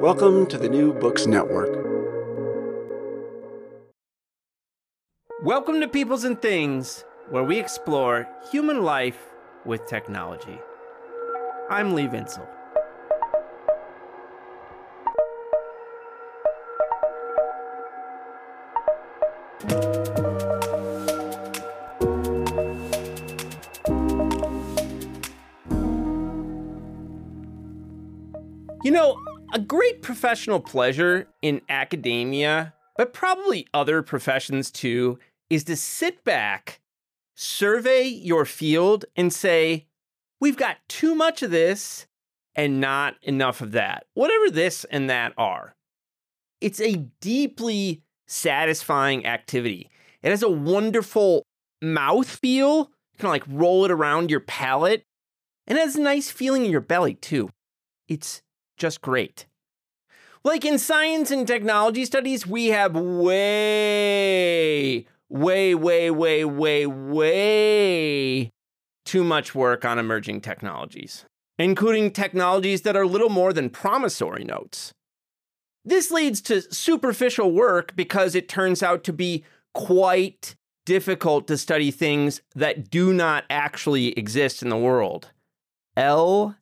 Welcome to the New Books Network. Welcome to Peoples and Things, where we explore human life with technology. I'm Lee Vinsel. You know, a great professional pleasure in academia, but probably other professions too, is to sit back, survey your field, and say, we've got too much of this and not enough of that, whatever this and that are. It's a deeply satisfying activity. It has a wonderful mouthfeel, kind of like roll it around your palate, and it has a nice feeling in your belly too. It's just great. Like in science and technology studies, we have way too much work on emerging technologies, including technologies that are little more than promissory notes. This leads to superficial work because it turns out to be quite difficult to study things that do not actually exist in the world. LMAO.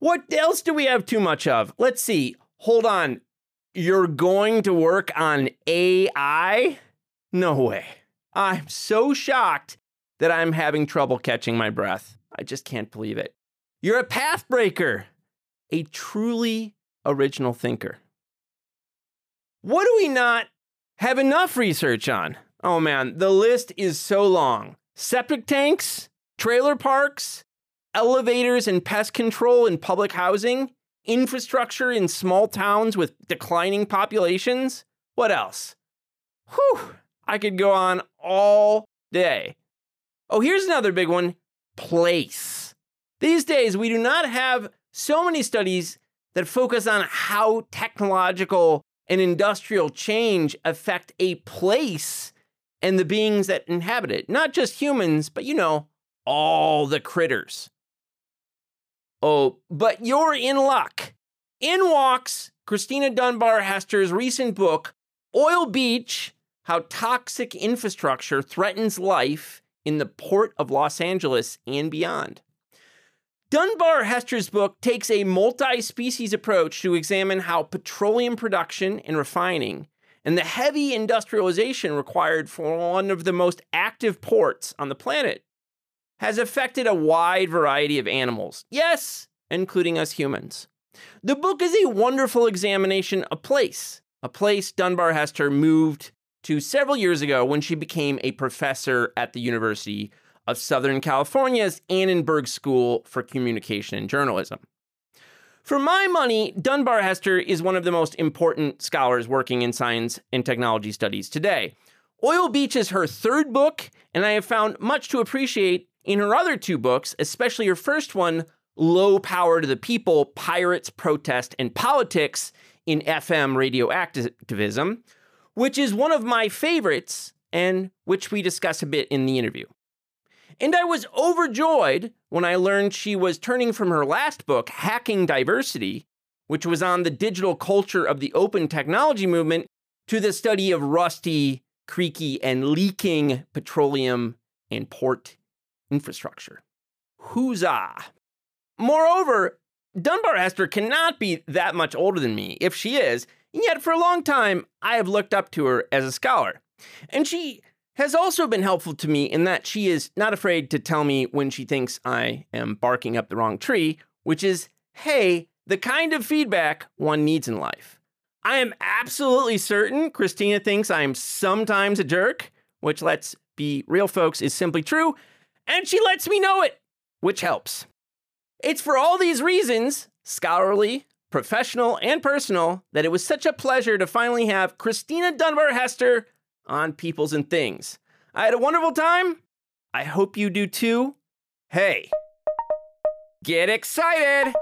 What else do we have too much of? Let's see. Hold on. You're going to work on AI? No way. I'm so shocked that I'm having trouble catching my breath. I just can't believe it. You're a pathbreaker, a truly original thinker. What do we not have enough research on? Oh man, the list is so long. Septic tanks? Trailer parks, elevators and pest control in public housing, infrastructure in small towns with declining populations. What else? Whew, I could go on all day. Oh, here's another big one, place. These days, we do not have so many studies that focus on how technological and industrial change affect a place and the beings that inhabit it. Not just humans, but you know, all the critters. Oh, but you're in luck. In walks Christina Dunbar-Hester's recent book, Oil Beach, How Toxic Infrastructure Threatens Life in the Port of Los Angeles and Beyond. Dunbar-Hester's book takes a multi-species approach to examine how petroleum production and refining and the heavy industrialization required for one of the most active ports on the planet has affected a wide variety of animals. Yes, including us humans. The book is a wonderful examination of place, a place Dunbar-Hester moved to several years ago when she became a professor at the University of Southern California's Annenberg School for Communication and Journalism. For my money, Dunbar-Hester is one of the most important scholars working in science and technology studies today. Oil Beach is her third book, and I have found much to appreciate in her other two books, especially her first one, Low Power to the People, Pirates, Protest, and Politics in FM Radio Activism, which is one of my favorites and which we discuss a bit in the interview. And I was overjoyed when I learned she was turning from her last book, Hacking Diversity, which was on the digital culture of the open technology movement, to the study of rusty, creaky, and leaking petroleum and port infrastructure. Huzzah. Moreover, Dunbar-Hester cannot be that much older than me, if she is, and yet for a long time I have looked up to her as a scholar. And she has also been helpful to me in that she is not afraid to tell me when she thinks I am barking up the wrong tree, which is, hey, the kind of feedback one needs in life. I am absolutely certain Christina thinks I am sometimes a jerk, which, let's be real folks, is simply true, and she lets me know it, which helps. It's for all these reasons, scholarly, professional, and personal, that it was such a pleasure to finally have Christina Dunbar-Hester on Peoples and Things. I had a wonderful time. I hope you do too. Hey, get excited!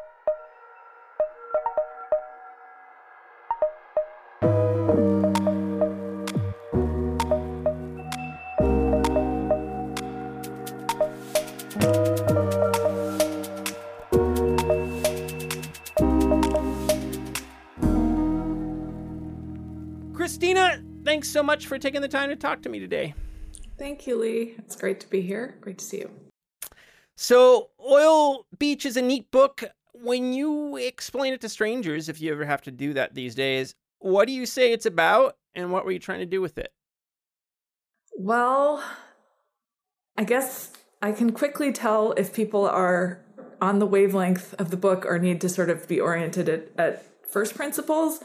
Christina, thanks so much for taking the time to talk to me today. Thank you, Lee. It's great to be here. Great to see you. So, Oil Beach is a neat book. When you explain it to strangers, if you ever have to do that these days, what do you say it's about, and what were you trying to do with it? Well, I guess I can quickly tell if people are on the wavelength of the book or need to sort of be oriented at first principles.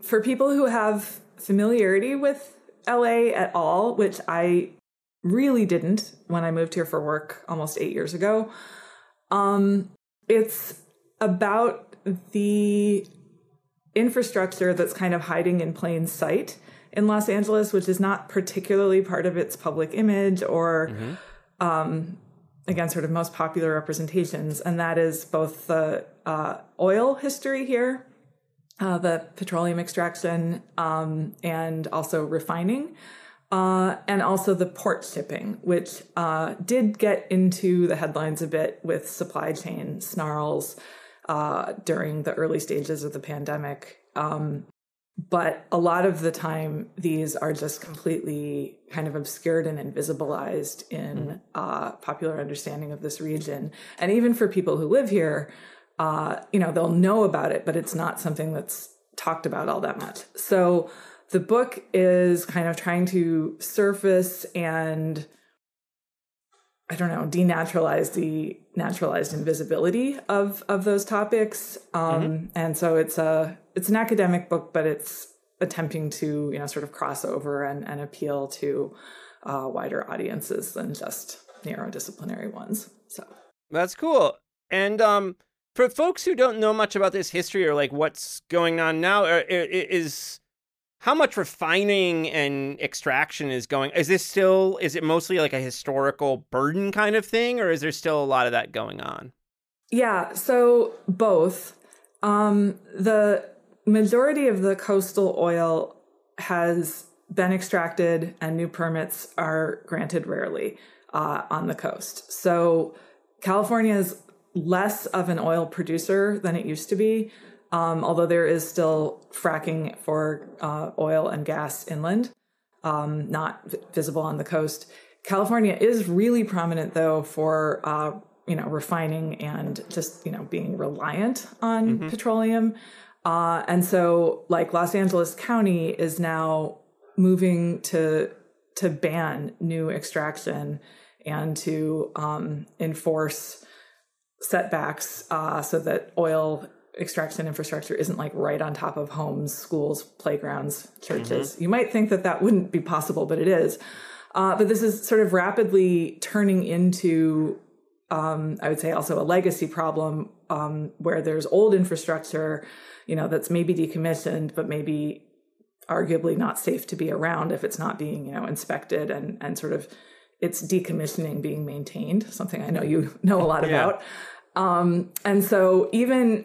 For people who have familiarity with LA at all, which I really didn't when I moved here for work almost 8 years ago, it's about the infrastructure that's kind of hiding in plain sight in Los Angeles, which is not particularly part of its public image or, again, sort of most popular representations. And that is both the oil history here, the petroleum extraction, and also refining, and also the port shipping, which did get into the headlines a bit with supply chain snarls during the early stages of the pandemic. But a lot of the time, these are just completely kind of obscured and invisibilized in popular understanding of this region. And even for people who live here, they'll know about it, but it's not something that's talked about all that much. So the book is kind of trying to surface and, denaturalize the naturalized invisibility of those topics. And so it's an academic book, but it's attempting to, sort of cross over and appeal to wider audiences than just neurodisciplinary ones. So that's cool. And, for folks who don't know much about this history or like what's going on now, is how much refining and extraction is going? Is it mostly like a historical burden kind of thing, or is there still a lot of that going on? Yeah, so both. The majority of the coastal oil has been extracted, and new permits are granted rarely on the coast. So California's less of an oil producer than it used to be, although there is still fracking for oil and gas inland, not visible on the coast. California is really prominent, though, for, refining and just, being reliant on petroleum. And so, like, Los Angeles County is now moving to ban new extraction and to enforce setbacks so that oil extraction infrastructure isn't like right on top of homes, schools, playgrounds, churches. You might think that wouldn't be possible, but it is. But this is sort of rapidly turning into, I would say, also a legacy problem where there's old infrastructure, that's maybe decommissioned, but maybe arguably not safe to be around if it's not being, inspected and sort of its decommissioning being maintained, something I know you know a lot about. And so even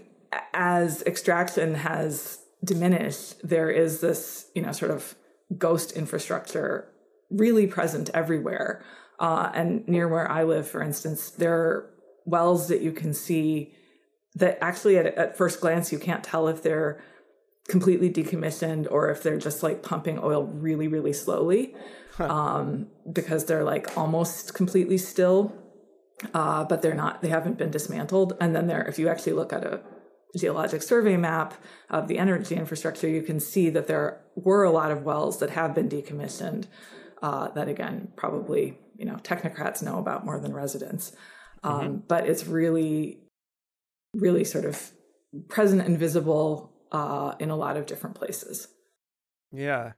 as extraction has diminished, there is this, sort of ghost infrastructure really present everywhere. And near where I live, for instance, there are wells that you can see that actually at first glance, you can't tell if they're completely decommissioned or if they're just like pumping oil really, really slowly. Because they're like almost completely still. but they're not, they haven't been dismantled. And then there, if you actually look at a geologic survey map of the energy infrastructure, you can see that there were a lot of wells that have been decommissioned, that again, probably, you know, technocrats know about more than residents. But it's really, really sort of present and visible in a lot of different places. Yeah.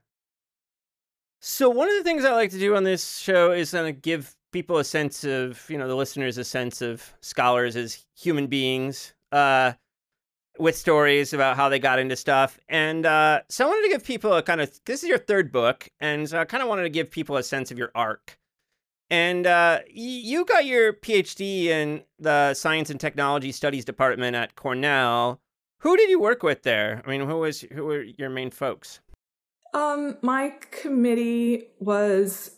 So one of the things I like to do on this show is kind of give people a sense of, you know, the listeners a sense of scholars as human beings with stories about how they got into stuff. And so I wanted to give people a kind of, this is your third book, and so I kind of wanted to give people a sense of your arc. And you got your PhD in the Science and Technology Studies Department at Cornell. Who did you work with there? I mean, who were your main folks? My committee was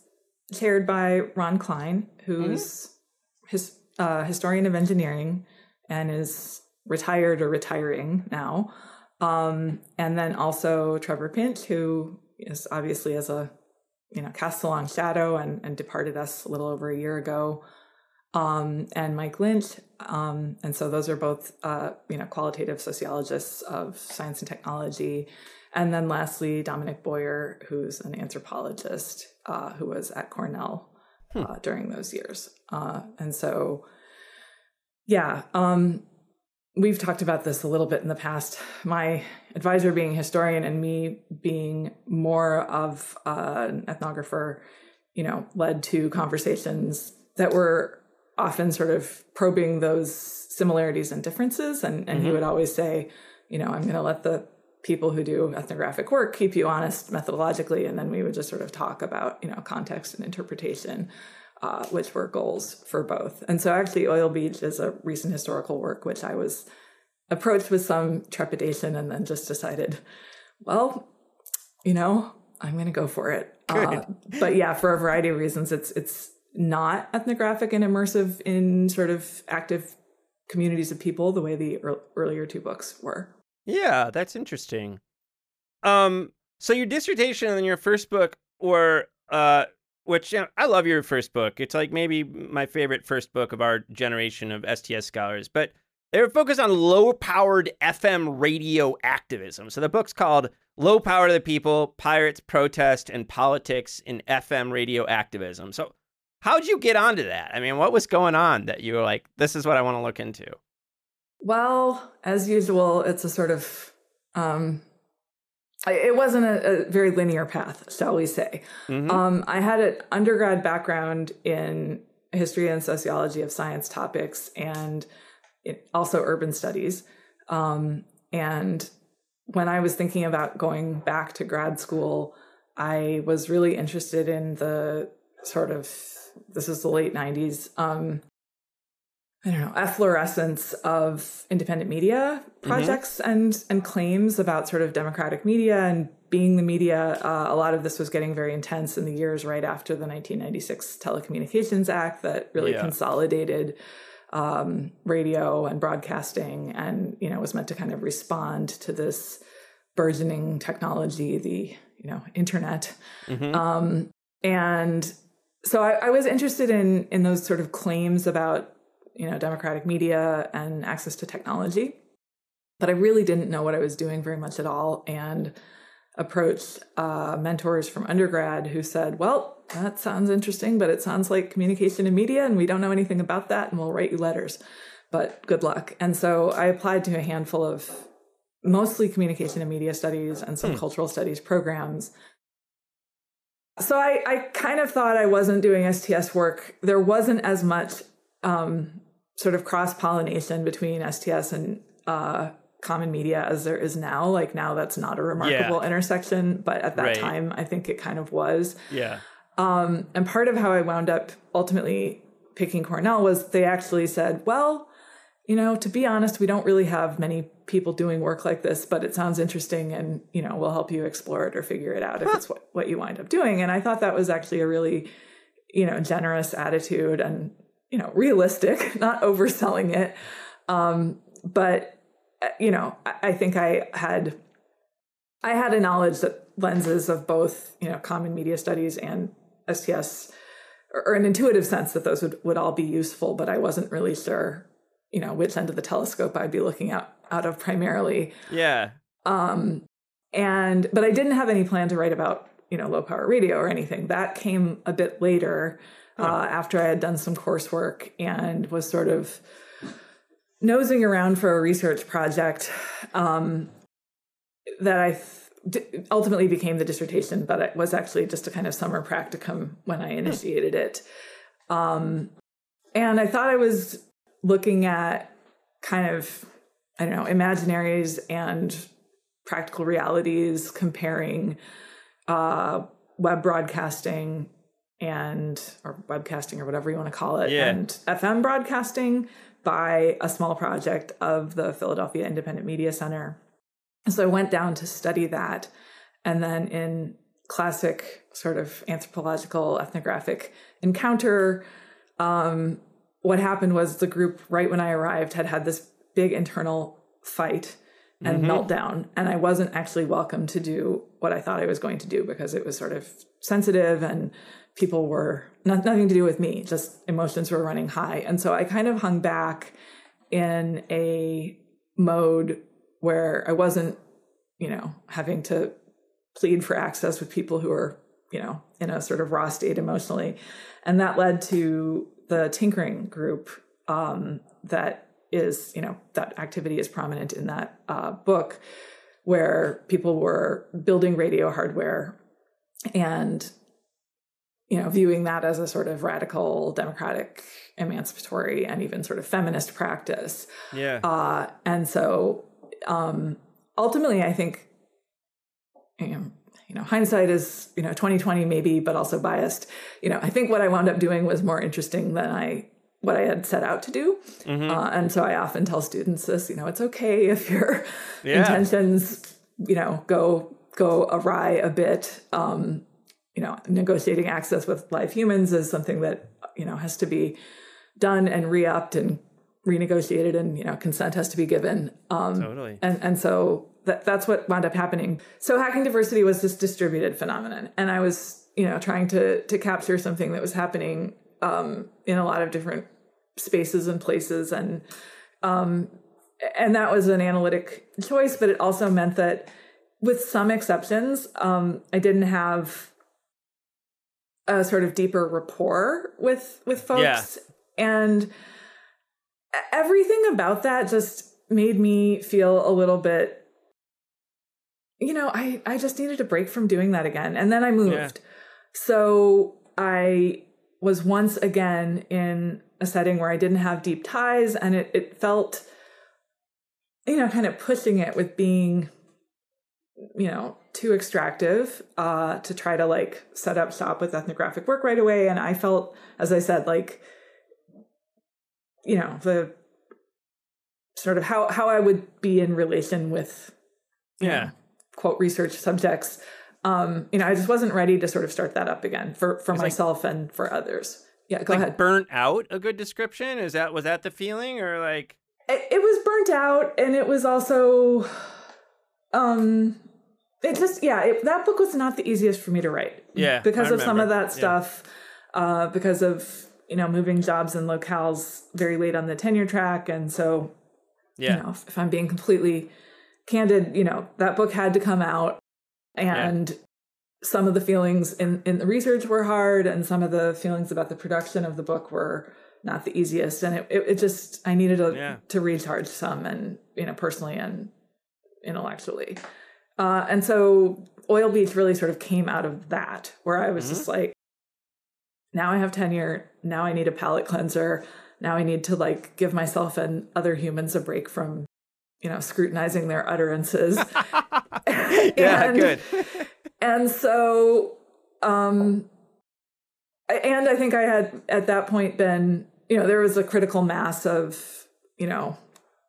chaired by Ron Klein, who's his historian of engineering and is retired or retiring now. And then also Trevor Pinch, who is obviously as a cast a long shadow and departed us a little over a year ago, and Mike Lynch. And so those are both, qualitative sociologists of science and technology. And then lastly, Dominic Boyer, who's an anthropologist who was at Cornell during those years. And so, yeah, we've talked about this a little bit in the past. My advisor being a historian and me being more of an ethnographer, led to conversations that were often sort of probing those similarities and differences. And he would always say, I'm going to let the people who do ethnographic work keep you honest methodologically. And then we would just sort of talk about, context and interpretation, which were goals for both. And so actually Oil Beach is a recent historical work, which I was approached with some trepidation and then just decided, well, I'm going to go for it. But yeah, for a variety of reasons, it's not ethnographic and immersive in sort of active communities of people the way the earlier two books were. Yeah, that's interesting. So your dissertation and your first book were... which, I love your first book. It's like maybe my favorite first book of our generation of STS scholars. But they were focused on low-powered FM radio activism. So the book's called Low Power to the People, Pirates, Protest, and Politics in FM Radio Activism. So how'd you get onto that? I mean, what was going on that you were like, this is what I want to look into? Well, as usual, it's a sort of... it wasn't a very linear path, shall we say. I had an undergrad background in history and sociology of science topics and also urban studies. And when I was thinking about going back to grad school, I was really interested in the sort of, this is the late 90s, efflorescence of independent media projects and claims about sort of democratic media and being the media. A lot of this was getting very intense in the years right after the 1996 Telecommunications Act that really consolidated radio and broadcasting and, was meant to kind of respond to this burgeoning technology, the, internet. And so I was interested in those sort of claims about democratic media and access to technology. But I really didn't know what I was doing very much at all, and approached mentors from undergrad who said, well, that sounds interesting, but it sounds like communication and media, and we don't know anything about that, and we'll write you letters, but good luck. And so I applied to a handful of mostly communication and media studies and some cultural studies programs. So I kind of thought I wasn't doing STS work. There wasn't as much sort of cross-pollination between STS and common media as there is now. Like now that's not a remarkable intersection, but at that time, I think it kind of was. And part of how I wound up ultimately picking Cornell was they actually said, well, to be honest, we don't really have many people doing work like this, but it sounds interesting and, we'll help you explore it or figure it out if it's what you wind up doing. And I thought that was actually a really, generous attitude and, realistic, not overselling it. But, I think I had a knowledge that lenses of both, common media studies and STS or an intuitive sense that those would all be useful, but I wasn't really sure, you know, which end of the telescope I'd be looking out of primarily. Yeah. But I didn't have any plan to write about, you know, low power radio or anything. That came a bit later, after I had done some coursework and was sort of nosing around for a research project that I ultimately became the dissertation, but it was actually just a kind of summer practicum when I initiated it. And I thought I was looking at kind of, I don't know, imaginaries and practical realities, comparing web broadcasting or webcasting or whatever you want to call it, and FM broadcasting by a small project of the Philadelphia Independent Media Center. So I went down to study that. And then in classic sort of anthropological ethnographic encounter, what happened was the group right when I arrived had this big internal fight and meltdown. And I wasn't actually welcome to do what I thought I was going to do because it was sort of sensitive and people were nothing to do with me, just emotions were running high. And so I kind of hung back in a mode where I wasn't, you know, having to plead for access with people who are, you know, in a sort of raw state emotionally. And that led to the tinkering group that is, you know, that activity is prominent in that book, where people were building radio hardware and, you know, viewing that as a sort of radical, democratic, emancipatory, and even sort of feminist practice. Yeah. And so ultimately, I think, you know, hindsight is, you know, 20/20 maybe, but also biased. You know, I think what I wound up doing was more interesting than what I had set out to do. And so I often tell students this, you know, it's okay if your intentions, you know, go awry a bit. You know, negotiating access with live humans is something that, you know, has to be done and re-upped and renegotiated, and, you know, consent has to be given. Totally. And so that's what wound up happening. So Hacking Diversity was this distributed phenomenon. And I was, you know, trying to capture something that was happening in a lot of different spaces and places. And that was an analytic choice, but it also meant that with some exceptions, I didn't have a sort of deeper rapport with folks. Yeah. And everything about that just made me feel a little bit, you know, I just needed a break from doing that again. And then I moved. Yeah. So I was once again in a setting where I didn't have deep ties, and it felt, you know, kind of pushing it with being, you know, too extractive to try to like set up shop with ethnographic work right away. And I felt, as I said, like, you know, the sort of how I would be in relation with, you know, quote, research subjects. You know, I just wasn't ready to sort of start that up again for myself, like, and for others. Yeah, go ahead. Burnt out, a good description? Was that the feeling, or like? It was burnt out, and it was also, that book was not the easiest for me to write. Yeah, because of some of that stuff, because of, you know, moving jobs and locales very late on the tenure track, and so, you know, if I'm being completely candid, you know, that book had to come out. And some of the feelings in the research were hard, and some of the feelings about the production of the book were not the easiest. And it just, I needed to recharge some, and, you know, personally and intellectually. And so Oil Beach really sort of came out of that, where I was just like, now I have tenure, now I need a palate cleanser, now I need to like give myself and other humans a break from, you know, scrutinizing their utterances. Good. And so, and I think I had at that point been, you know, there was a critical mass of, you know,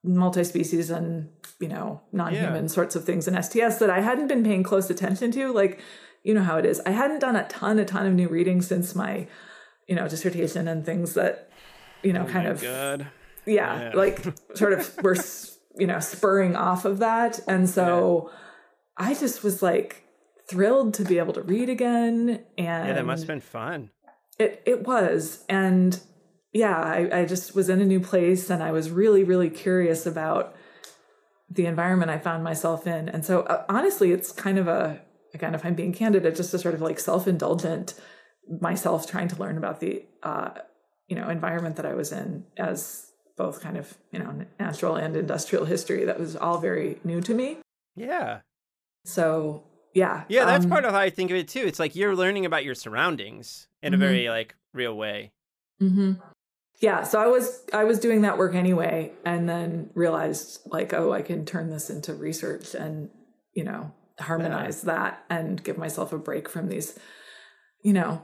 multi-species and, you know, non-human sorts of things in STS that I hadn't been paying close attention to. Like, you know how it is. I hadn't done a ton of new reading since my, you know, dissertation and things that, you know, like sort of were, you know, spurring off of that. And so I just was like thrilled to be able to read again. And that must have been fun. It was. And yeah, I just was in a new place and I was really, really curious about the environment I found myself in. And so honestly, it's kind of a, again, if I'm being candid, it's just a sort of like self-indulgent myself trying to learn about the, environment that I was in as both kind of, natural and industrial history. That was all very new to me. Yeah. So, yeah. Yeah, that's part of how I think of it, too. It's like you're learning about your surroundings in a very, real way. Mm-hmm. Yeah, so I was doing that work anyway, and then realized, I can turn this into research and, harmonize that and give myself a break from these,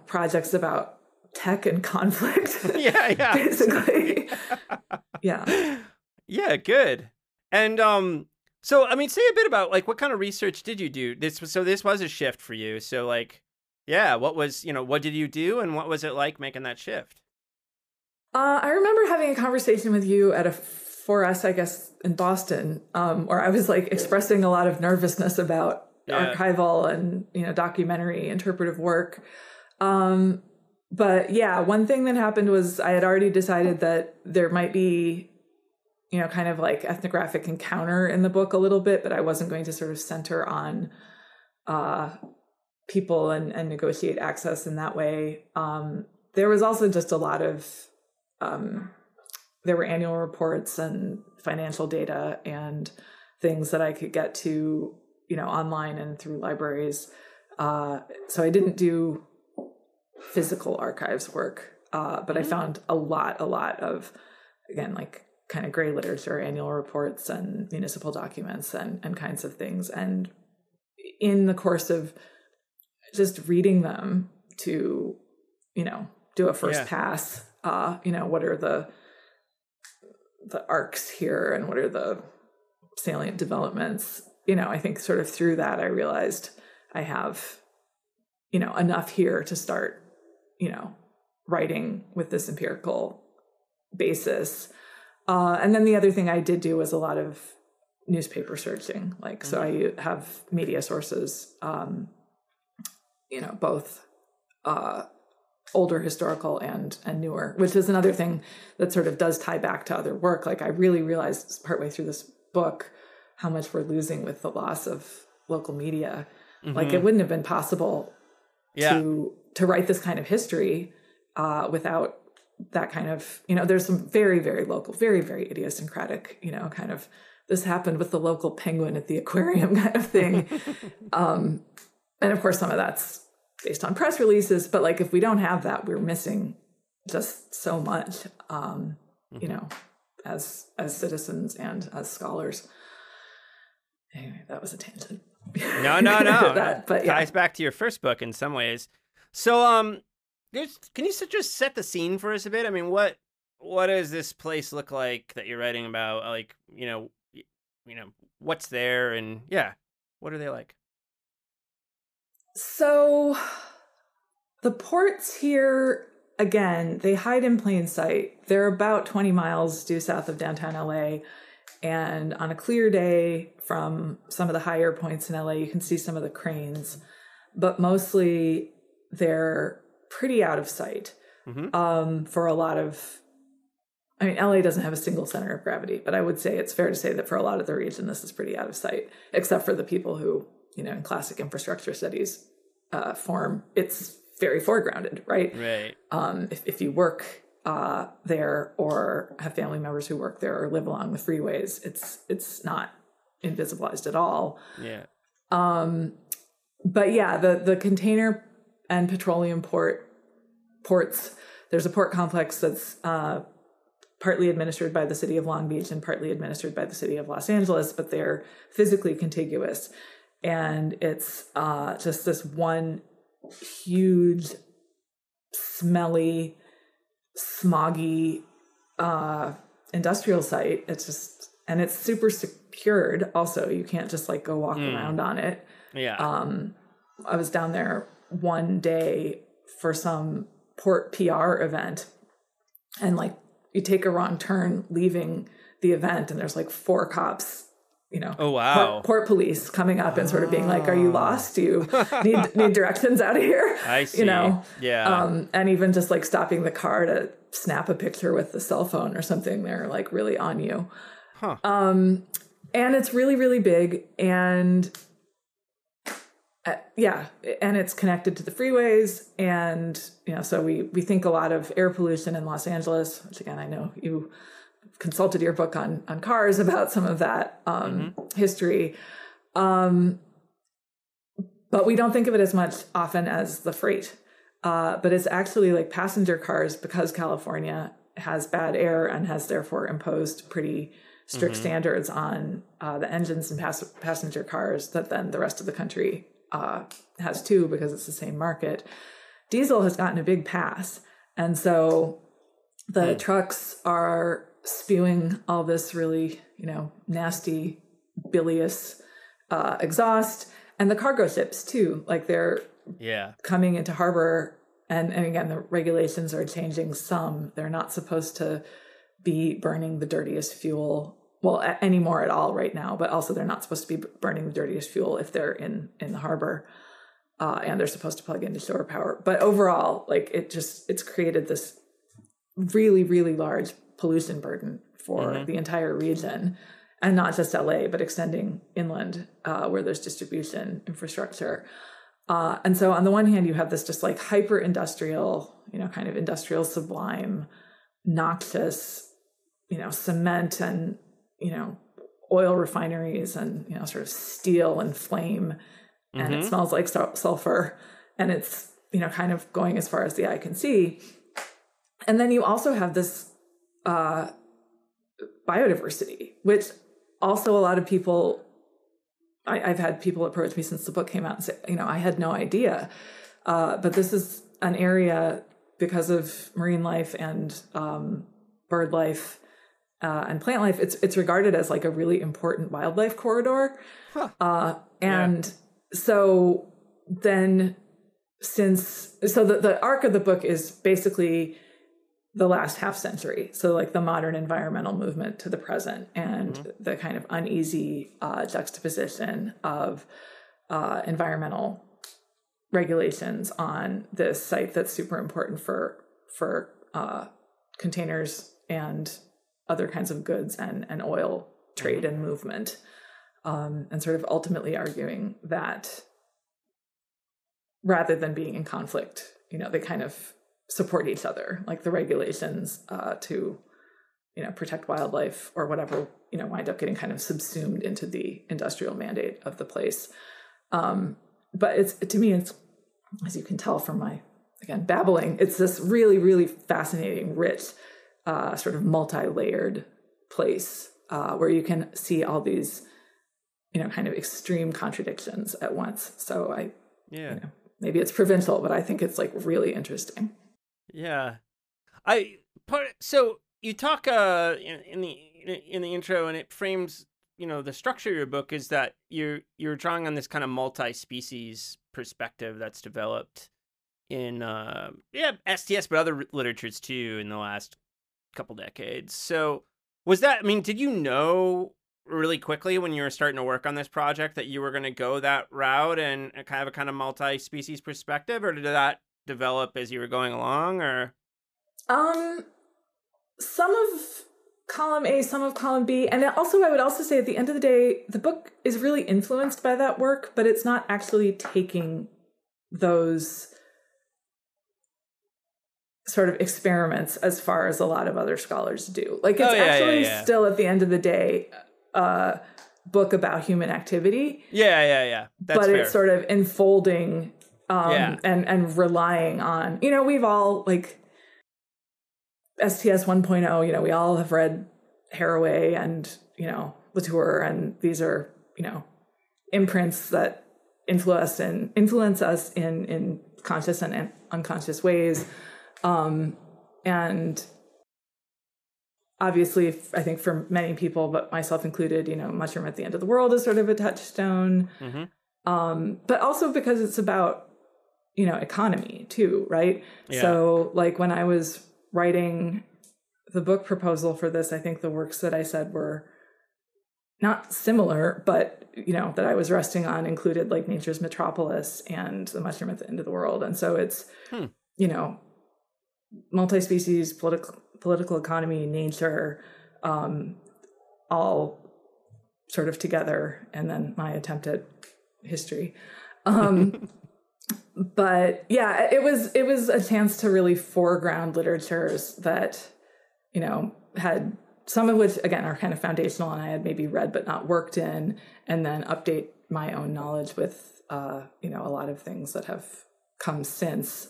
projects about tech and conflict. Yeah. Basically. Yeah. Yeah, good. And so, say a bit about, what kind of research did you do? This was a shift for you. So, what did you do and what was it like making that shift? I remember having a conversation with you at a 4S, I guess, in Boston, where I was expressing a lot of nervousness about archival and, documentary interpretive work. But yeah, one thing that happened was I had already decided that there might be, ethnographic encounter in the book a little bit, but I wasn't going to sort of center on people and negotiate access in that way. There was also just a lot of, there were annual reports and financial data and things that I could get to, online and through libraries. So I didn't do physical archives work, but I found a lot of, again, kind of gray literature, annual reports and municipal documents and kinds of things. And in the course of just reading them to, do a first pass, what are the arcs here and what are the salient developments? I think sort of through that, I realized I have, enough here to start, writing with this empirical basis. And then the other thing I did do was a lot of newspaper searching. So I have media sources, both, older historical and newer, which is another thing that sort of does tie back to other work. I really realized partway through this book how much we're losing with the loss of local media. It wouldn't have been possible to write this kind of history without that kind of, there's some very, very local, very, very idiosyncratic, kind of this happened with the local penguin at the aquarium kind of thing. And of course, some of that's based on press releases, but if we don't have that, we're missing just so much, as citizens and as scholars. Anyway, that was a tangent. No. But ties back to your first book in some ways. So, can you just set the scene for us a bit? What does this place look like that you're writing about? What's there and what are they like? So the ports here, again, they hide in plain sight. They're about 20 miles due south of downtown LA. And on a clear day from some of the higher points in LA, you can see some of the cranes, but mostly they're pretty out of sight for a lot of, LA doesn't have a single center of gravity, but I would say it's fair to say that for a lot of the region, this is pretty out of sight, except for the people who, in classic infrastructure studies form, it's very foregrounded, right? Right. If you work there or have family members who work there or live along the freeways, it's not invisibilized at all. Yeah. But yeah, the container and petroleum ports, there's a port complex that's partly administered by the city of Long Beach and partly administered by the city of Los Angeles, but they're physically contiguous. And it's just this one huge, smelly, smoggy industrial site. And it's super secured also. You can't just go walk around on it. Yeah. I was down there one day for some port PR event. And you take a wrong turn leaving the event and there's 4 cops Oh, wow. Port police coming up and sort of being like, are you lost? Do you need directions out of here? I see. Yeah. And even just like stopping the car to snap a picture with the cell phone or something, they're like really on you. Huh. And it's really, really big. And yeah. And it's connected to the freeways. And, so we think a lot of air pollution in Los Angeles, which again, I know you consulted your book on cars about some of that history. But we don't think of it as much often as the freight. But it's actually like passenger cars, because California has bad air and has therefore imposed pretty strict standards on the engines and passenger cars that then the rest of the country has too, because it's the same market. Diesel has gotten a big pass. And so the trucks are spewing all this really, nasty, bilious exhaust, and the cargo ships too. Like they're coming into harbor, and again, the regulations are changing some. They're not supposed to be burning the dirtiest fuel, anymore at all right now, but also they're not supposed to be burning the dirtiest fuel if they're in the harbor, and they're supposed to plug into solar power. But overall, like it's created this really, really large pollution burden for the entire region, and not just LA, but extending inland where there's distribution infrastructure. And so on the one hand, you have this just like hyper-industrial, kind of industrial sublime, noxious, cement and, oil refineries and, sort of steel and flame. And it smells like sulfur, and it's, kind of going as far as the eye can see. And then you also have this biodiversity, which also a lot of people, I've had people approach me since the book came out and say, I had no idea. But this is an area, because of marine life and bird life and plant life, it's regarded as like a really important wildlife corridor. Huh. So then the arc of the book is basically the last half century. So like the modern environmental movement to the present, and the kind of uneasy juxtaposition of environmental regulations on this site that's super important for containers and other kinds of goods and oil trade and movement. And sort of ultimately arguing that rather than being in conflict, they kind of support each other, like the regulations to protect wildlife or whatever wind up getting kind of subsumed into the industrial mandate of the place. But it's, to me, it's, as you can tell from my babbling, it's this really, really fascinating, rich sort of multi-layered place where you can see all these kind of extreme contradictions at once. So maybe it's provincial, but I think it's like really interesting. Yeah. So you talk in the intro, and it frames, the structure of your book is that you're drawing on this kind of multi-species perspective that's developed in STS, but other literatures too in the last couple decades. So was that, did you know really quickly when you were starting to work on this project that you were going to go that route and have a kind of multi-species perspective, or did that develop as you were going along, or? Some of column A, some of column B. And also I would also say at the end of the day, the book is really influenced by that work, but it's not actually taking those sort of experiments as far as a lot of other scholars do. Like it's still at the end of the day, book about human activity. Yeah. That's but fair. It's sort of enfolding and relying on, we've all like STS 1.0, we all have read Haraway and, Latour, and these are, imprints that influence us in conscious and unconscious ways. And obviously, I think for many people, but myself included, Mushroom at the End of the World is sort of a touchstone. But also because it's about, economy too, right? Yeah. So like when I was writing the book proposal for this, I think the works that I said were not similar, but, you know, that I was resting on included like Nature's Metropolis and the Mushroom at the End of the World. And so it's, you know, multi-species, political economy, nature, all sort of together. And then my attempt at history. But yeah, it was a chance to really foreground literatures that, you know, had some of which, again, are kind of foundational and I had maybe read but not worked in, and then update my own knowledge with, you know, a lot of things that have come since.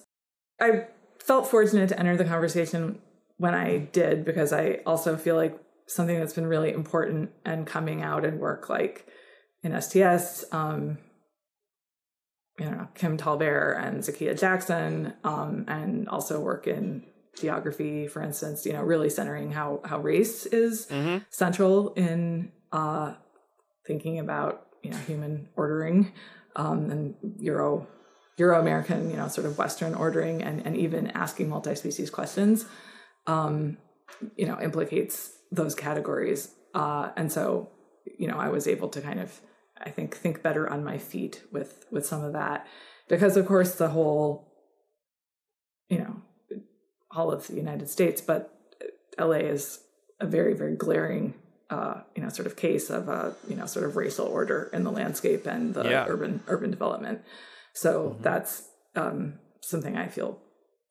I felt fortunate to enter the conversation when I did, because I also feel like something that's been really important and coming out in work like in STS, you know, Kim TallBear and Zakia Jackson, and also work in geography, for instance, you know, really centering how race is central in thinking about, you know, human ordering and Euro-American, you know, sort of Western ordering, and even asking multi-species questions, you know, implicates those categories. And so, you know, I was able to kind of, I think better on my feet with some of that, because of course the whole, you know, all of the United States, but LA is a very, very glaring, you know, sort of case of a, you know, sort of racial order in the landscape and the urban development. So that's something I feel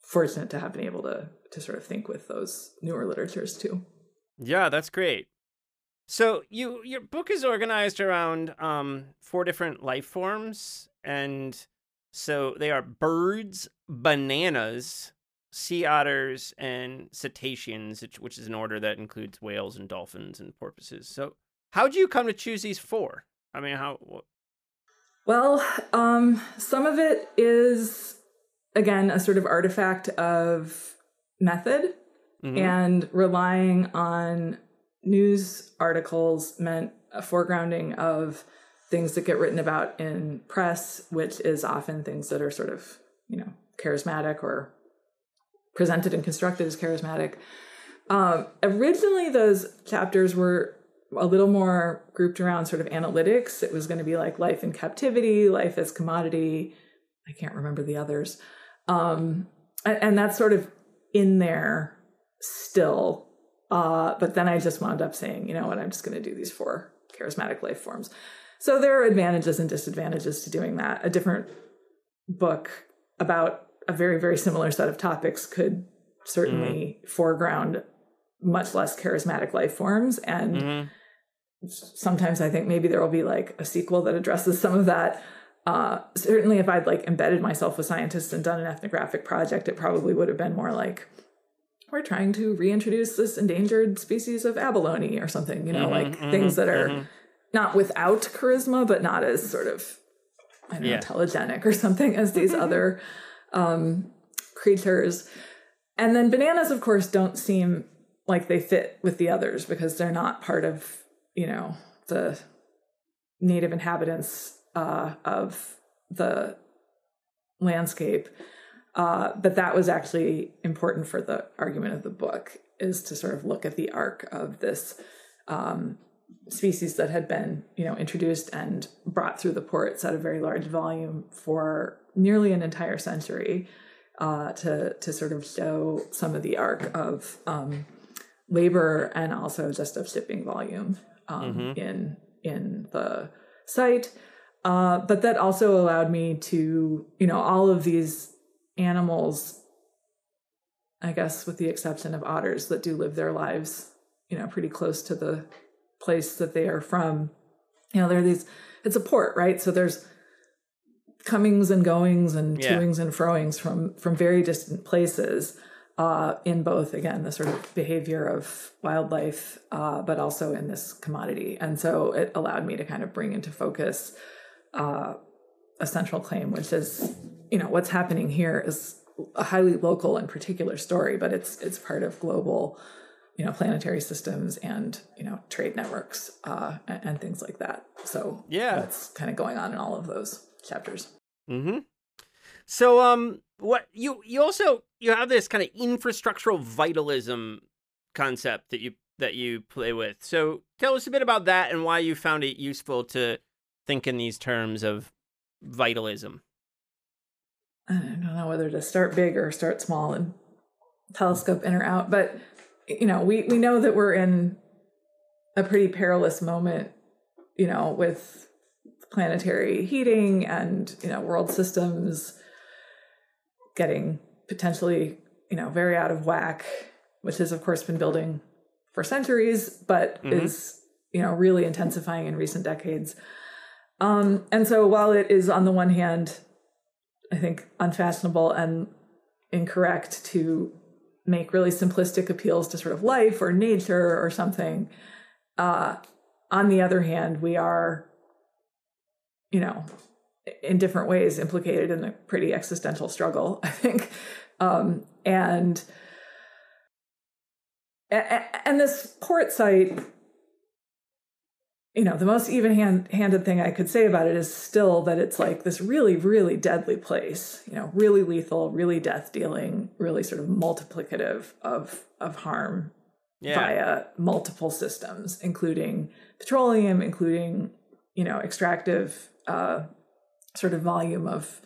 fortunate to have been able to sort of think with those newer literatures too. Yeah, that's great. So your book is organized around 4 different life forms, and so they are birds, bananas, sea otters, and cetaceans, which is an order that includes whales and dolphins and porpoises. So how did you come to choose these 4? I mean, Well, some of it is, again, a sort of artifact of method and relying on news articles meant a foregrounding of things that get written about in press, which is often things that are sort of, you know, charismatic or presented and constructed as charismatic. Originally, those chapters were a little more grouped around sort of analytics. It was going to be like life in captivity, life as commodity. I can't remember the others. And that's sort of in there still. But then I just wound up saying, you know what, I'm just going to do these 4 charismatic life forms. So there are advantages and disadvantages to doing that. A different book about a very, very similar set of topics could certainly foreground much less charismatic life forms. And sometimes I think maybe there will be like a sequel that addresses some of that. Certainly if I'd like embedded myself with scientists and done an ethnographic project, it probably would have been more like, we're trying to reintroduce this endangered species of abalone or something, you know, like things that are not without charisma, but not as sort of, I don't know, telegenic or something as these other creatures. And then bananas, of course, don't seem like they fit with the others because they're not part of, you know, the native inhabitants of the landscape. But that was actually important for the argument of the book, is to sort of look at the arc of this species that had been, you know, introduced and brought through the ports at a very large volume for nearly an entire century, to sort of show some of the arc of labor and also just of shipping volume in the site. But that also allowed me to, you know, all of these animals, I guess with the exception of otters that do live their lives, you know, pretty close to the place that they are from, you know, there are these, it's a port, right? So there's comings and goings and toings and froings from very distant places, in both, again, the sort of behavior of wildlife, but also in this commodity. And so it allowed me to kind of bring into focus a central claim, which is, you know, what's happening here is a highly local and particular story, but it's part of global, you know, planetary systems and, you know, trade networks and things like that. So that's kind of going on in all of those chapters. So what you also have this kind of infrastructural vitalism concept that you that you play with. So tell us a bit about that and why you found it useful to think in these terms of vitalism. I don't know whether to start big or start small and telescope in or out, but you know, we know that we're in a pretty perilous moment, you know, with planetary heating and, you know, world systems getting potentially, you know, very out of whack, which has of course been building for centuries, but is, you know, really intensifying in recent decades. And so while it is on the one hand, I think, unfashionable and incorrect to make really simplistic appeals to sort of life or nature or something, on the other hand, we are, you know, in different ways implicated in a pretty existential struggle, I think. And this port site, you know, the most even-handed thing I could say about it is still that it's like this really, really deadly place, you know, really lethal, really death-dealing, really sort of multiplicative of harm via multiple systems, including petroleum, including, you know, extractive sort of volume of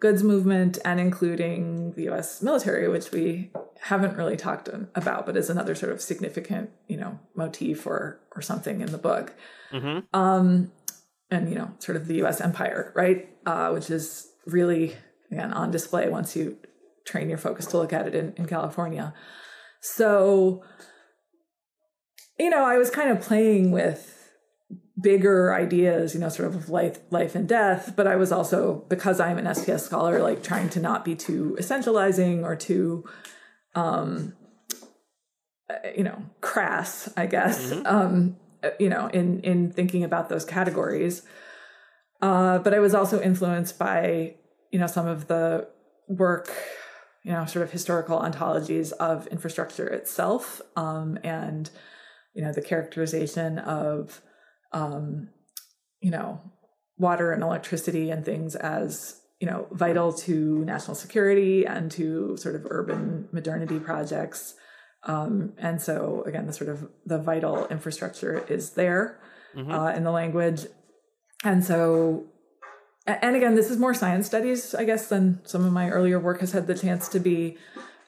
goods movement, and including the U.S. military, which we haven't really talked about, but is another sort of significant, you know, motif or something in the book. And, you know, sort of the U.S. empire, right? Which is really, again, on display once you train your focus to look at it in California. So, you know, I was kind of playing with bigger ideas, you know, sort of life and death. But I was also, because I'm an SPS scholar, like trying to not be too essentializing or too, you know, crass, I guess, you know, in thinking about those categories. But I was also influenced by, you know, some of the work, you know, sort of historical ontologies of infrastructure itself, and, you know, the characterization of you know, water and electricity and things as, you know, vital to national security and to sort of urban modernity projects. And so again, the sort of the vital infrastructure is there in the language. And so, and again, this is more science studies, I guess, than some of my earlier work has had the chance to be.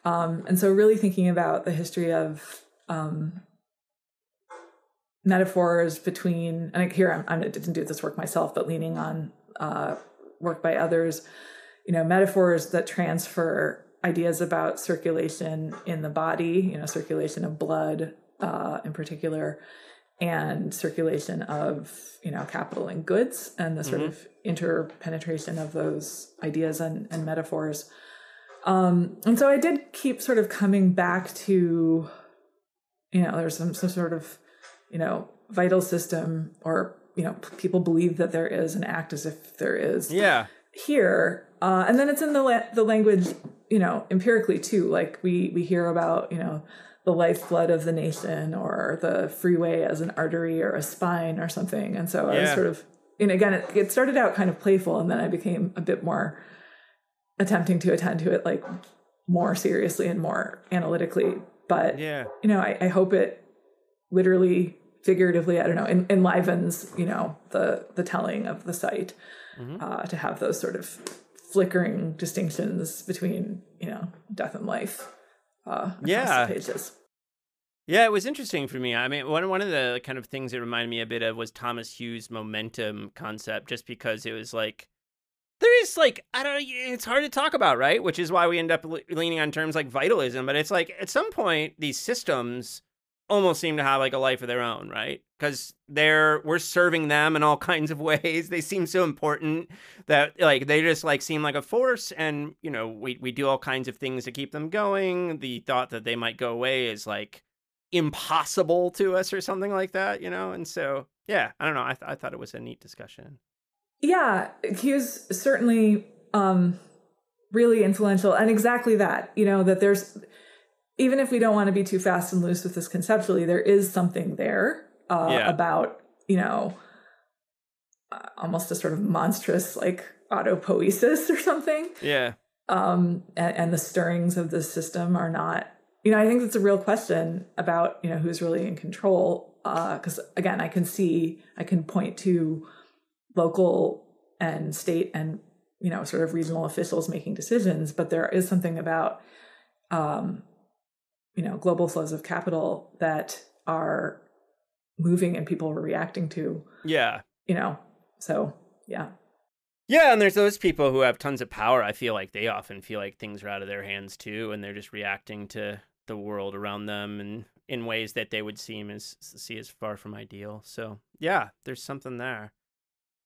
And so really thinking about the history of, metaphors between, and here I didn't do this work myself, but leaning on work by others, you know, metaphors that transfer ideas about circulation in the body, you know, circulation of blood in particular, and circulation of, you know, capital and goods, and the sort of interpenetration of those ideas and metaphors. And so I did keep sort of coming back to, you know, there's some sort of, you know, vital system, or, you know, people believe that there is and act as if there is here. And then it's in the language, you know, empirically too. Like we hear about, you know, the lifeblood of the nation or the freeway as an artery or a spine or something. And so I was sort of, and again, it started out kind of playful, and then I became a bit more attempting to attend to it, like more seriously and more analytically. But, you know, I hope it literally, figuratively, I don't know, enlivens, you know, the telling of the site, to have those sort of flickering distinctions between, you know, death and life across the pages. Yeah, it was interesting for me. I mean, one of the kind of things that reminded me a bit of was Thomas Hughes' momentum concept, just because it was like, there is like, I don't know, it's hard to talk about, right? Which is why we end up leaning on terms like vitalism. But it's like, at some point, these systems almost seem to have like a life of their own, right? Because we're serving them in all kinds of ways. They seem so important that like they just like seem like a force, and you know we do all kinds of things to keep them going. The thought that they might go away is like impossible to us or something like that, you know. And so I don't know. I thought it was a neat discussion. Yeah, Hughes certainly really influential, and exactly that. You know that there's. Even if we don't want to be too fast and loose with this conceptually, there is something there about, you know, almost a sort of monstrous like autopoiesis or something. And the stirrings of the system are not You know, I think that's a real question about, you know, who's really in control. Because, again, I can point to local and state and, you know, sort of regional officials making decisions. But there is something about, you know, global flows of capital that are moving and people are reacting to. Yeah. You know, so, yeah. Yeah, and there's those people who have tons of power. I feel like they often feel like things are out of their hands, too, and they're just reacting to the world around them and in ways that they would see as far from ideal. So, yeah, there's something there.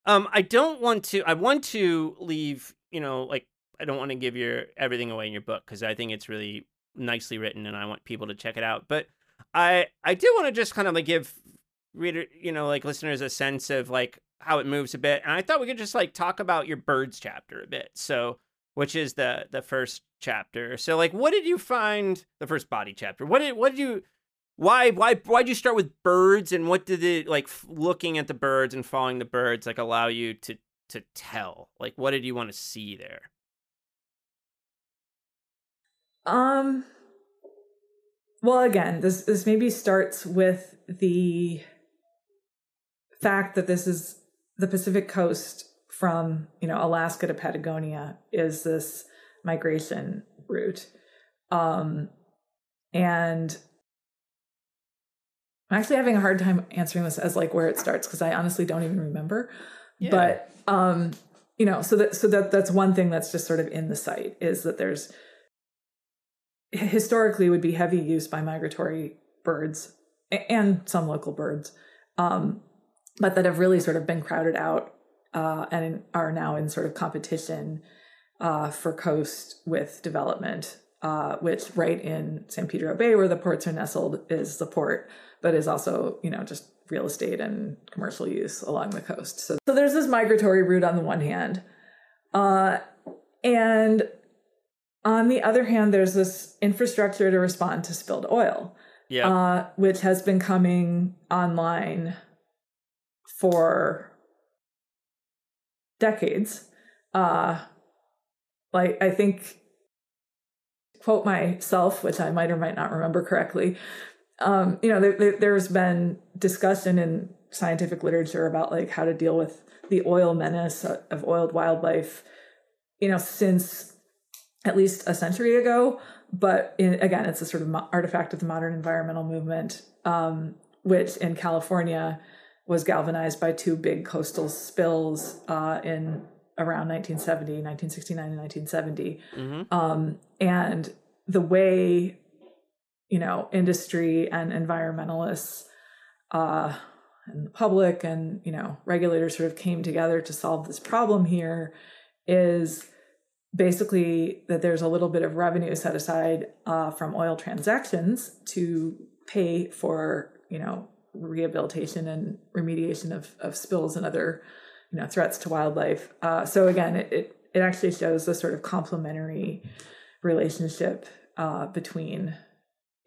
I want to leave, you know, like, I don't want to give your everything away in your book because I think it's really nicely written and I want people to check it out. But I do want to just kind of like give reader, you know, like listeners a sense of like how it moves a bit. And I thought we could just like talk about your birds chapter a bit. So, which is the first chapter. So like, what did you find the first body chapter? Why'd you start with birds? And what did it like looking at the birds and following the birds, like allow you to tell, like, what did you want to see there? Well, again, this maybe starts with the fact that this is the Pacific coast from, you know, Alaska to Patagonia is this migration route. And I'm actually having a hard time answering this as like where it starts, because I honestly don't even remember. Yeah. But, you know, so that's one thing that's just sort of in the site is that there's historically would be heavy use by migratory birds and some local birds, but that have really sort of been crowded out and are now in sort of competition for coast with development, which right in San Pedro Bay, where the ports are nestled, is the port, but is also, you know, just real estate and commercial use along the coast. So there's this migratory route on the one hand. And on the other hand, there's this infrastructure to respond to spilled oil, which has been coming online for decades. Like, I think, quote myself, which I might or might not remember correctly, you know, there's been discussion in scientific literature about like how to deal with the oil menace of oiled wildlife, you know, since at least a century ago. But again, it's a sort of artifact of the modern environmental movement, which in California was galvanized by two big coastal spills in around 1969 and 1970. Mm-hmm. And the way, you know, industry and environmentalists and the public and, you know, regulators sort of came together to solve this problem here is basically that there's a little bit of revenue set aside from oil transactions to pay for, you know, rehabilitation and remediation of spills and other, you know, threats to wildlife. So again, it actually shows the sort of complementary relationship between,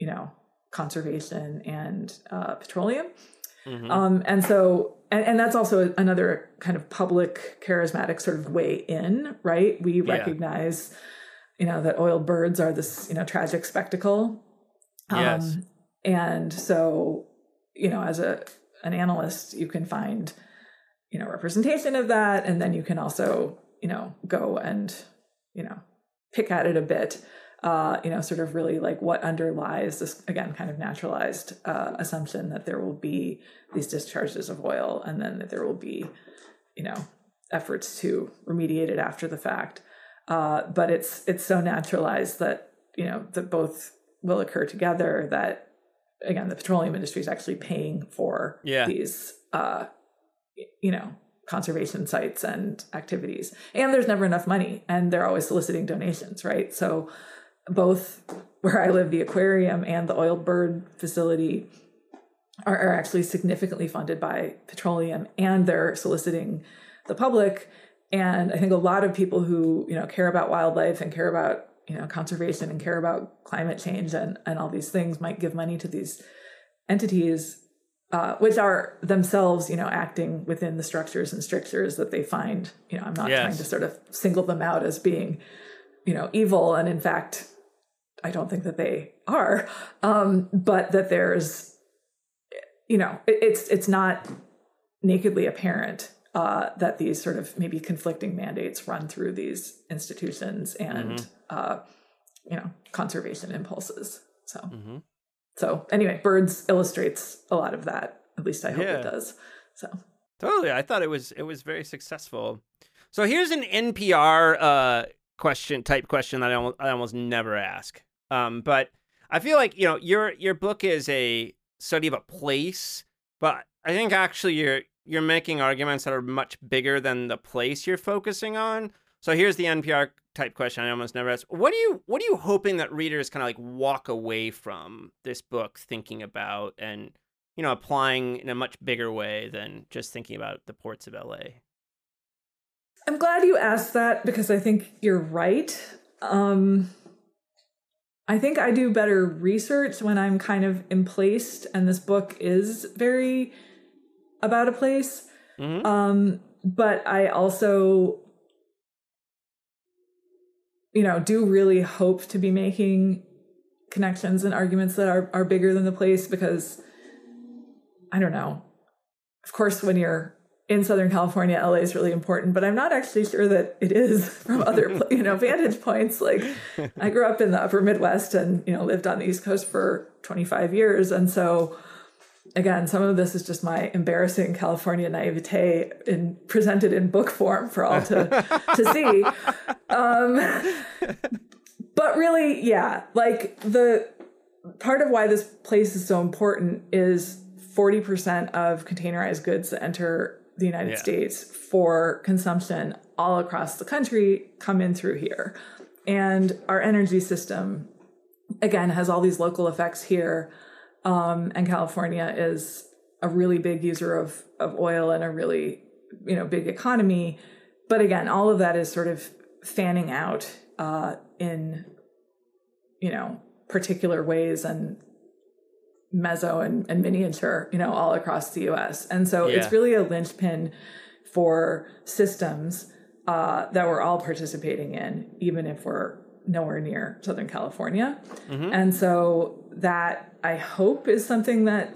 you know, conservation and petroleum. Mm-hmm. And that's also another kind of public charismatic sort of way in, right? We recognize, you know, that oiled birds are this, you know, tragic spectacle. Yes. And so, you know, as an analyst, you can find, you know, representation of that. And then you can also, you know, go and, you know, pick at it a bit, you know, sort of really like what underlies this, again, kind of naturalized assumption that there will be these discharges of oil and then that there will be, you know, efforts to remediate it after the fact. But it's so naturalized that, you know, that both will occur together that, again, the petroleum industry is actually paying for these, you know, conservation sites and activities. And there's never enough money and they're always soliciting donations, right? So both where I live, the aquarium and the oiled bird facility are actually significantly funded by petroleum and they're soliciting the public. And I think a lot of people who, you know, care about wildlife and care about, you know, conservation and care about climate change and all these things might give money to these entities, which are themselves, you know, acting within the structures and strictures that they find. You know, I'm not trying to sort of single them out as being, you know, evil. And in fact, I don't think that they are, but that there's, you know, it's not nakedly apparent that these sort of maybe conflicting mandates run through these institutions and, you know, conservation impulses. So, so anyway, Birds illustrates a lot of that. At least I hope it does. So totally. I thought it was very successful. So here's an NPR question that I almost never ask. But I feel like, you know, your book is a study of a place, but I think actually you're making arguments that are much bigger than the place you're focusing on. So here's the NPR type question I almost never ask. What are you hoping that readers kind of like walk away from this book thinking about and, you know, applying in a much bigger way than just thinking about the ports of LA? I'm glad you asked that because I think you're right. I think I do better research when I'm kind of emplaced, and this book is very about a place. But I also, you know, do really hope to be making connections and arguments that are bigger than the place because, I don't know, of course, when you're in Southern California, LA is really important, but I'm not actually sure that it is from other, you know, vantage points. Like I grew up in the upper Midwest and, you know, lived on the East Coast for 25 years. And so again, some of this is just my embarrassing California naivete presented in book form for all to see. But really, yeah, like the part of why this place is so important is 40% of containerized goods that enter the United States for consumption all across the country come in through here. And our energy system, again, has all these local effects here. And California is a really big user of oil and a really, you know, big economy. But again, all of that is sort of fanning out in, you know, particular ways and meso and miniature, you know, all across the US. And so it's really a linchpin for systems that we're all participating in, even if we're nowhere near Southern California. And so that, I hope, is something that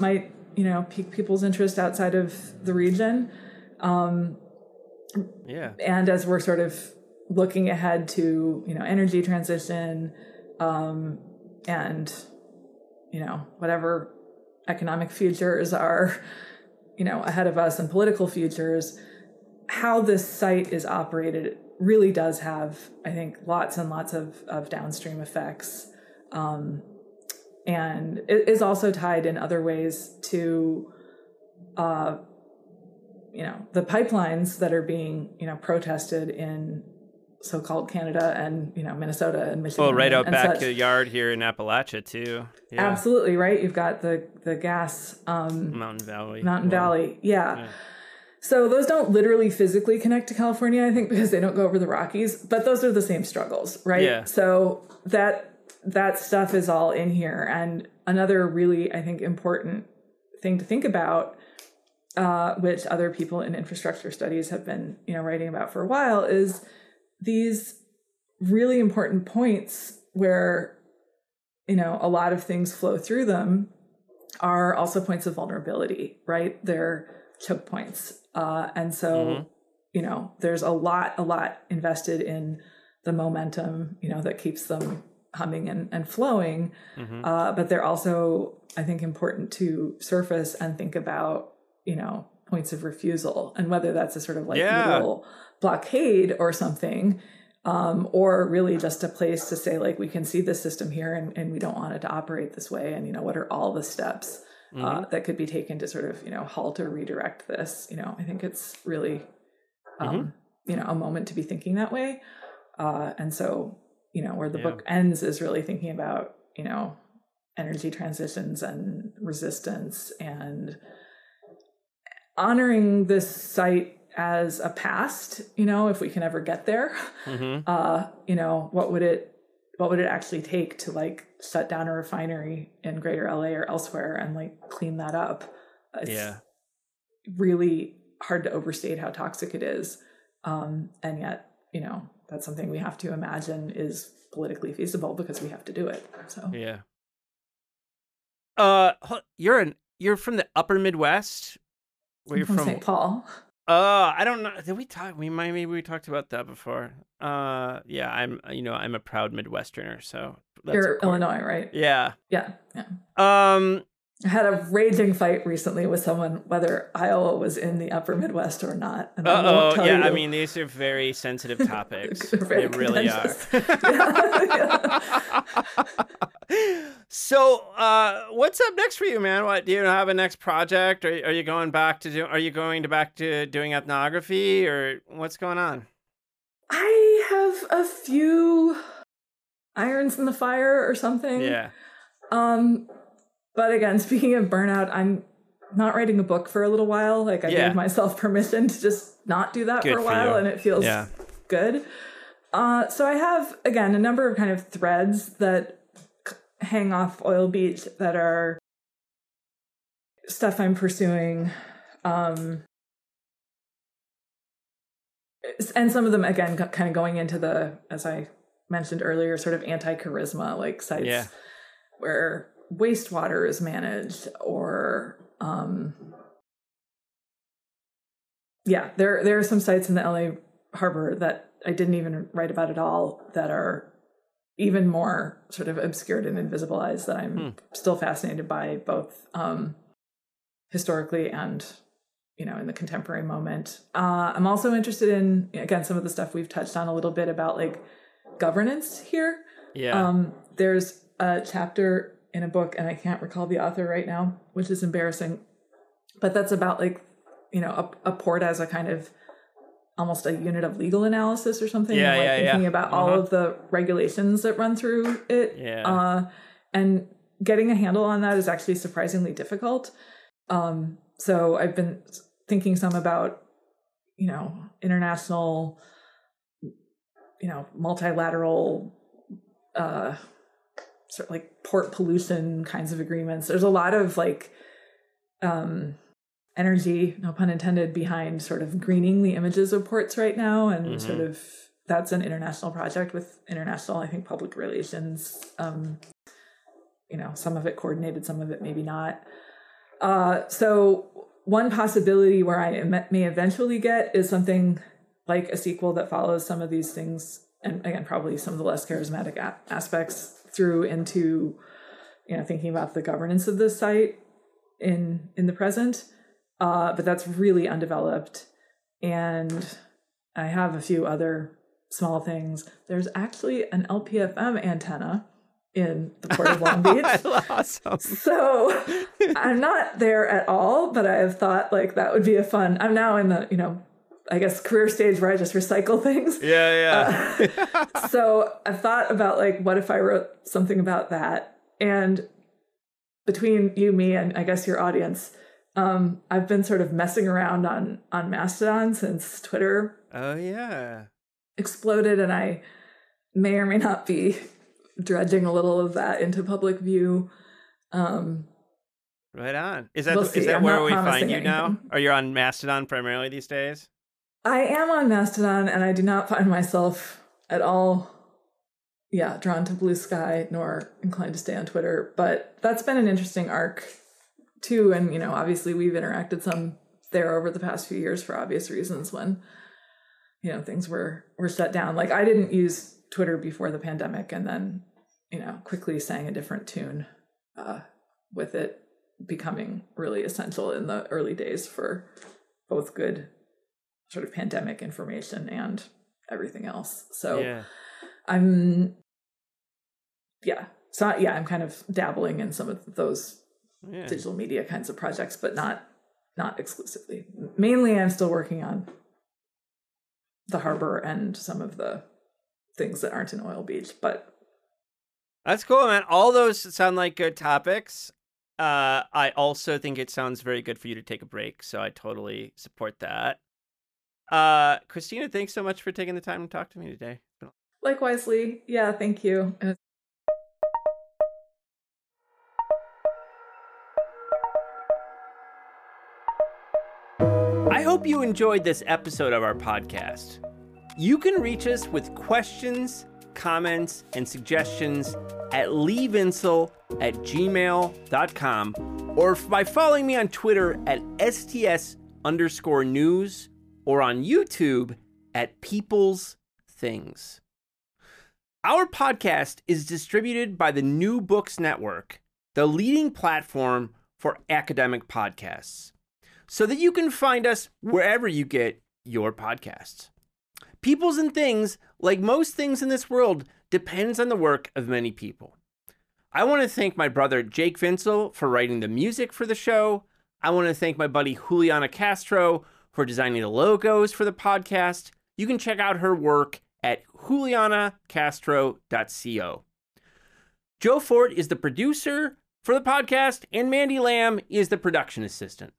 might, you know, pique people's interest outside of the region. And as we're sort of looking ahead to, you know, energy transition and, you know, whatever economic futures are, you know, ahead of us and political futures, how this site is operated really does have, I think, lots and lots of downstream effects. And it is also tied in other ways to, you know, the pipelines that are being, you know, protested in so-called Canada and, you know, Minnesota and Michigan. Well, right out backyard here in Appalachia too. Yeah. Absolutely, right? You've got the gas. Mountain Valley. Yeah. So those don't literally physically connect to California, I think, because they don't go over the Rockies, but those are the same struggles, right? Yeah. So that stuff is all in here. And another really, I think, important thing to think about, which other people in infrastructure studies have been, you know, writing about for a while, is these really important points where, you know, a lot of things flow through them are also points of vulnerability, right? They're choke points. And so, you know, there's a lot invested in the momentum, you know, that keeps them humming and flowing. But they're also, I think, important to surface and think about, you know, points of refusal and whether that's a sort of like legal blockade or something, or really just a place to say, like, we can see this system here and we don't want it to operate this way. And, you know, what are all the steps that could be taken to sort of, you know, halt or redirect this? You know, I think it's really, you know, a moment to be thinking that way. And so, you know, where the book ends is really thinking about, you know, energy transitions and resistance and honoring this site as a past, you know, if we can ever get there, you know, what would it actually take to like shut down a refinery in greater LA or elsewhere and like clean that up? It's really hard to overstate how toxic it is. And yet, you know, that's something we have to imagine is politically feasible because we have to do it. So yeah. You're from the Upper Midwest. Where you're from? St. Paul. I don't know. Did we talk? Maybe we talked about that before. Yeah. I'm a proud Midwesterner. So that's you're Illinois, right? Yeah. Yeah. Yeah. I had a raging fight recently with someone whether Iowa was in the Upper Midwest or not. Oh, yeah. You. I mean, these are very sensitive topics. They really are. Yeah, yeah. So, what's up next for you, man? What do you have a next project? Are you going back to doing ethnography, or what's going on? I have a few irons in the fire or something. Yeah. But again, speaking of burnout, I'm not writing a book for a little while. Like I gave myself permission to just not do that for a while, and it feels good. So I have, again, a number of kind of threads that hang off Oil Beach that are stuff I'm pursuing. And some of them, again, kind of going into the, as I mentioned earlier, sort of anti-charisma, like sites where wastewater is managed, or there are some sites in the LA harbor that I didn't even write about at all that are even more sort of obscured and invisibilized that I'm still fascinated by, both historically and, you know, in the contemporary moment. I'm also interested in, again, some of the stuff we've touched on a little bit about like governance here. Yeah. There's a chapter in a book, and I can't recall the author right now, which is embarrassing, but that's about like, you know, a port as a kind of almost a unit of legal analysis or something. Yeah, like thinking about all of the regulations that run through it. Yeah. And getting a handle on that is actually surprisingly difficult. So I've been thinking some about, you know, international, you know, multilateral, sort of like port pollution kinds of agreements. There's a lot of like energy, no pun intended, behind sort of greening the images of ports right now. And sort of that's an international project with international, I think, public relations. You know, some of it coordinated, some of it maybe not. So one possibility where I may eventually get is something like a sequel that follows some of these things. And again, probably some of the less charismatic aspects through into, you know, thinking about the governance of this site in the present, but that's really undeveloped. And I have a few other small things. There's actually an LPFM antenna in the Port of Long Beach. Awesome. So I'm not there at all, but I have thought like that would be a fun. I'm now in the, you know, I guess, career stage where I just recycle things. Yeah, yeah. So I thought about like, what if I wrote something about that? And between you, me, and I guess your audience, I've been sort of messing around on Mastodon since Twitter. Oh yeah. Exploded, and I may or may not be dredging a little of that into public view. Right on. Is that where we find you now? Are you on Mastodon primarily these days? I am on Mastodon, and I do not find myself at all, drawn to Blue Sky, nor inclined to stay on Twitter. But that's been an interesting arc, too. And, you know, obviously we've interacted some there over the past few years for obvious reasons when, you know, things were shut down. Like, I didn't use Twitter before the pandemic, and then, you know, quickly sang a different tune with it becoming really essential in the early days for both good sort of pandemic information and everything else. So I'm kind of dabbling in some of those digital media kinds of projects, but not exclusively. Mainly I'm still working on the harbor and some of the things that aren't in Oil Beach, but. That's cool, man. All those sound like good topics. I also think it sounds very good for you to take a break. So I totally support that. Christina, thanks so much for taking the time to talk to me today. Likewise, Lee. Yeah, thank you. I hope you enjoyed this episode of our podcast. You can reach us with questions, comments, and suggestions at leevinsel@gmail.com or by following me on Twitter at sts_news or on YouTube at Peoples Things. Our podcast is distributed by the New Books Network, the leading platform for academic podcasts, so that you can find us wherever you get your podcasts. Peoples and Things, like most things in this world, depends on the work of many people. I want to thank my brother Jake Vinsel for writing the music for the show. I want to thank my buddy Juliana Castro for designing the logos for the podcast. You can check out her work at julianacastro.co. Joe Fort is the producer for the podcast, and Mandy Lamb is the production assistant.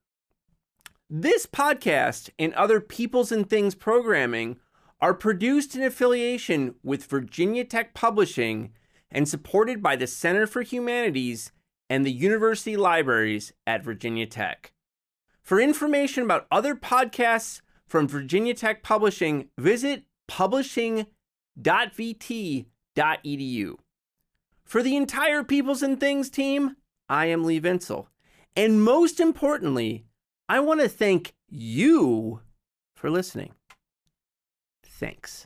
This podcast and other Peoples and Things programming are produced in affiliation with Virginia Tech Publishing and supported by the Center for Humanities and the University Libraries at Virginia Tech. For information about other podcasts from Virginia Tech Publishing, visit publishing.vt.edu. For the entire Peoples and Things team, I am Lee Vinsel. And most importantly, I want to thank you for listening. Thanks.